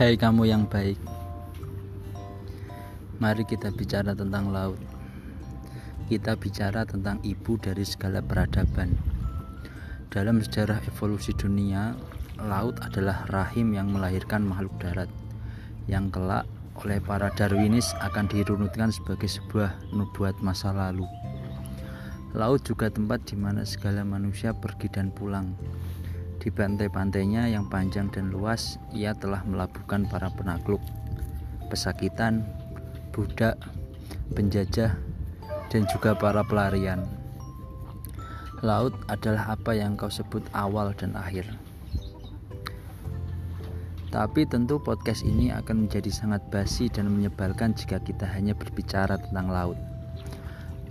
Hai kamu yang baik, mari kita bicara tentang laut. Kita bicara tentang ibu dari segala peradaban. Dalam sejarah evolusi dunia, laut adalah rahim yang melahirkan makhluk darat, yang kelak oleh para Darwinis akan dirunutkan sebagai sebuah nubuat masa lalu. Laut juga tempat di mana segala manusia pergi dan pulang. Di pantai-pantainya yang panjang dan luas, ia telah melabuhkan para penakluk, pesakitan, budak, penjajah, dan juga para pelarian. Laut adalah apa yang kau sebut awal dan akhir. Tapi tentu podcast ini akan menjadi sangat basi dan menyebalkan jika kita hanya berbicara tentang laut.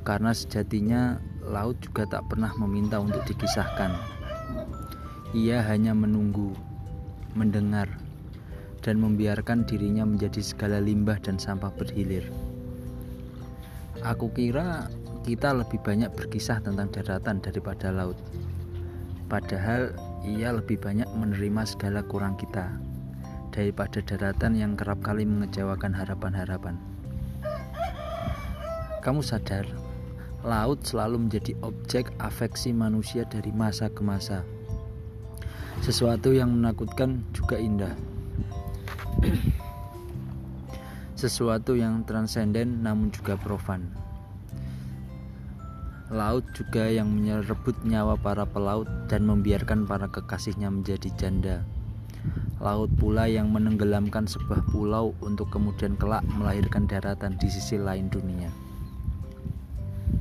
Karena sejatinya laut juga tak pernah meminta untuk dikisahkan. Ia hanya menunggu, mendengar, dan membiarkan dirinya menjadi segala limbah dan sampah berhilir. Aku kira kita lebih banyak berkisah tentang daratan daripada laut. Padahal ia lebih banyak menerima segala kurang kita daripada daratan yang kerap kali mengecewakan harapan-harapan. Kamu sadar, laut selalu menjadi objek afeksi manusia dari masa ke masa. Sesuatu yang menakutkan juga indah, sesuatu yang transenden namun juga profan. Laut juga yang merebut nyawa para pelaut dan membiarkan para kekasihnya menjadi janda. Laut pula yang menenggelamkan sebuah pulau untuk kemudian kelak melahirkan daratan di sisi lain dunia.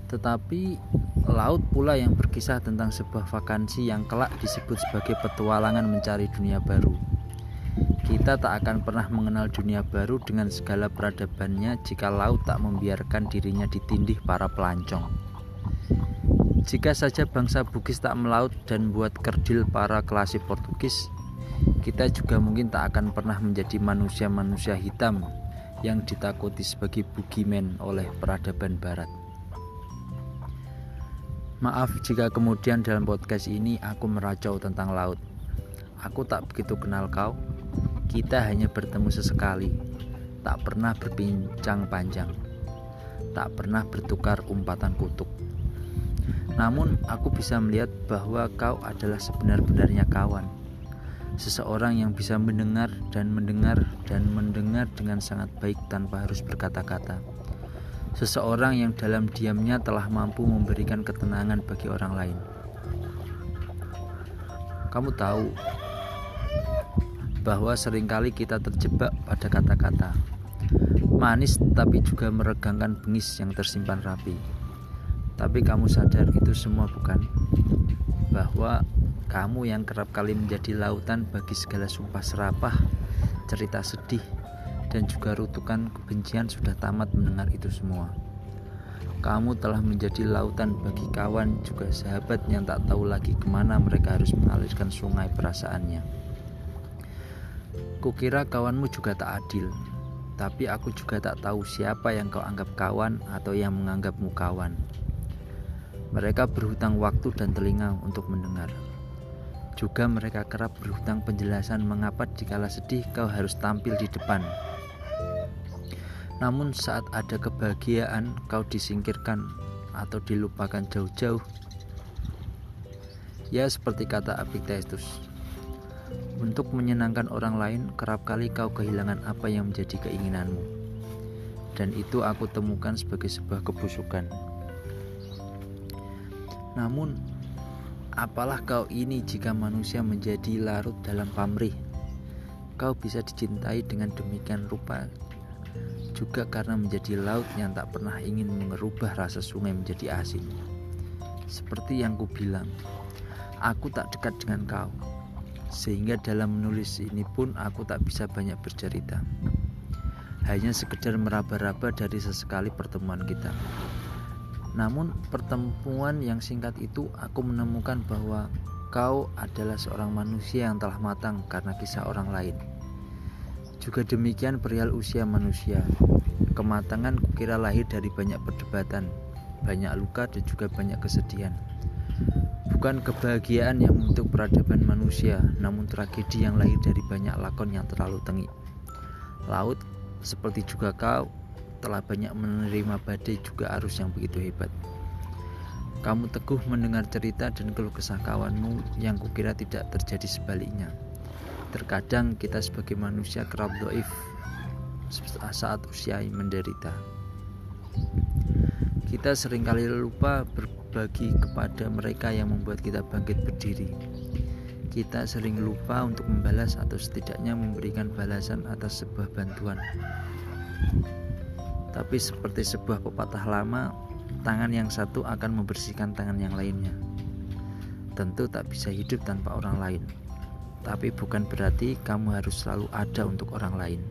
Tetapi laut pula yang berkisah tentang sebuah vakansi yang kelak disebut sebagai petualangan mencari dunia baru. Kita tak akan pernah mengenal dunia baru dengan segala peradabannya jika laut tak membiarkan dirinya ditindih para pelancong. Jika saja bangsa Bugis tak melaut dan buat kerdil para kelasi Portugis, kita juga mungkin tak akan pernah menjadi manusia-manusia hitam yang ditakuti sebagai bugimen oleh peradaban barat. Maaf jika kemudian dalam podcast ini aku meracau tentang laut. Aku tak begitu kenal kau. Kita hanya bertemu sesekali. Tak pernah berbincang panjang. Tak pernah bertukar umpatan kutuk. Namun aku bisa melihat bahwa kau adalah sebenar-benarnya kawan. Seseorang yang bisa mendengar dengan sangat baik tanpa harus berkata-kata. Seseorang yang dalam diamnya telah mampu memberikan ketenangan bagi orang lain. Kamu tahu bahwa seringkali kita terjebak pada kata-kata manis tapi juga meregangkan bengis yang tersimpan rapi. Tapi kamu sadar itu semua bukan? Bahwa kamu yang kerap kali menjadi lautan bagi segala sumpah serapah, cerita sedih, dan juga rutukan kebencian sudah tamat mendengar itu semua. Kamu telah menjadi lautan bagi kawan juga sahabat yang tak tahu lagi kemana mereka harus mengalirkan sungai perasaannya. Kukira kawanmu juga tak adil, tapi aku juga tak tahu siapa yang kau anggap kawan atau yang menganggapmu kawan. Mereka berhutang waktu dan telinga untuk mendengar. Juga mereka kerap berhutang penjelasan mengapa dikala sedih kau harus tampil di depan. Namun saat ada kebahagiaan kau disingkirkan atau dilupakan jauh-jauh. Ya seperti kata Epictetus, untuk menyenangkan orang lain kerap kali kau kehilangan apa yang menjadi keinginanmu. Dan itu aku temukan sebagai sebuah kebusukan. Namun apalah kau ini jika manusia menjadi larut dalam pamrih. Kau bisa dicintai dengan demikian rupa juga karena menjadi laut yang tak pernah ingin merubah rasa sungai menjadi asin. Seperti yang ku bilang, aku tak dekat dengan kau, sehingga dalam menulis ini pun aku tak bisa banyak bercerita. Hanya sekedar meraba-raba dari sesekali pertemuan kita. Namun pertemuan yang singkat itu aku menemukan bahwa kau adalah seorang manusia yang telah matang karena kisah orang lain. Juga demikian perihal usia manusia. Kematangan kukira lahir dari banyak perdebatan, banyak luka dan juga banyak kesedihan. Bukan kebahagiaan yang membentuk peradaban manusia, namun tragedi yang lahir dari banyak lakon yang terlalu tengik. laut, seperti juga kau telah banyak menerima badai juga arus yang begitu hebat. Kamu teguh mendengar cerita dan keluh kesah kawanmu yang kukira tidak terjadi sebaliknya. Terkadang kita sebagai manusia kerap doif saat usia menderita. Kita seringkali lupa berbagi kepada mereka yang membuat kita bangkit berdiri. Kita sering lupa untuk membalas atau setidaknya memberikan balasan atas sebuah bantuan. Tapi seperti sebuah pepatah lama, tangan yang satu akan membersihkan tangan yang lainnya. Tentu tak bisa hidup tanpa orang lain, tapi bukan berarti kamu harus selalu ada untuk orang lain.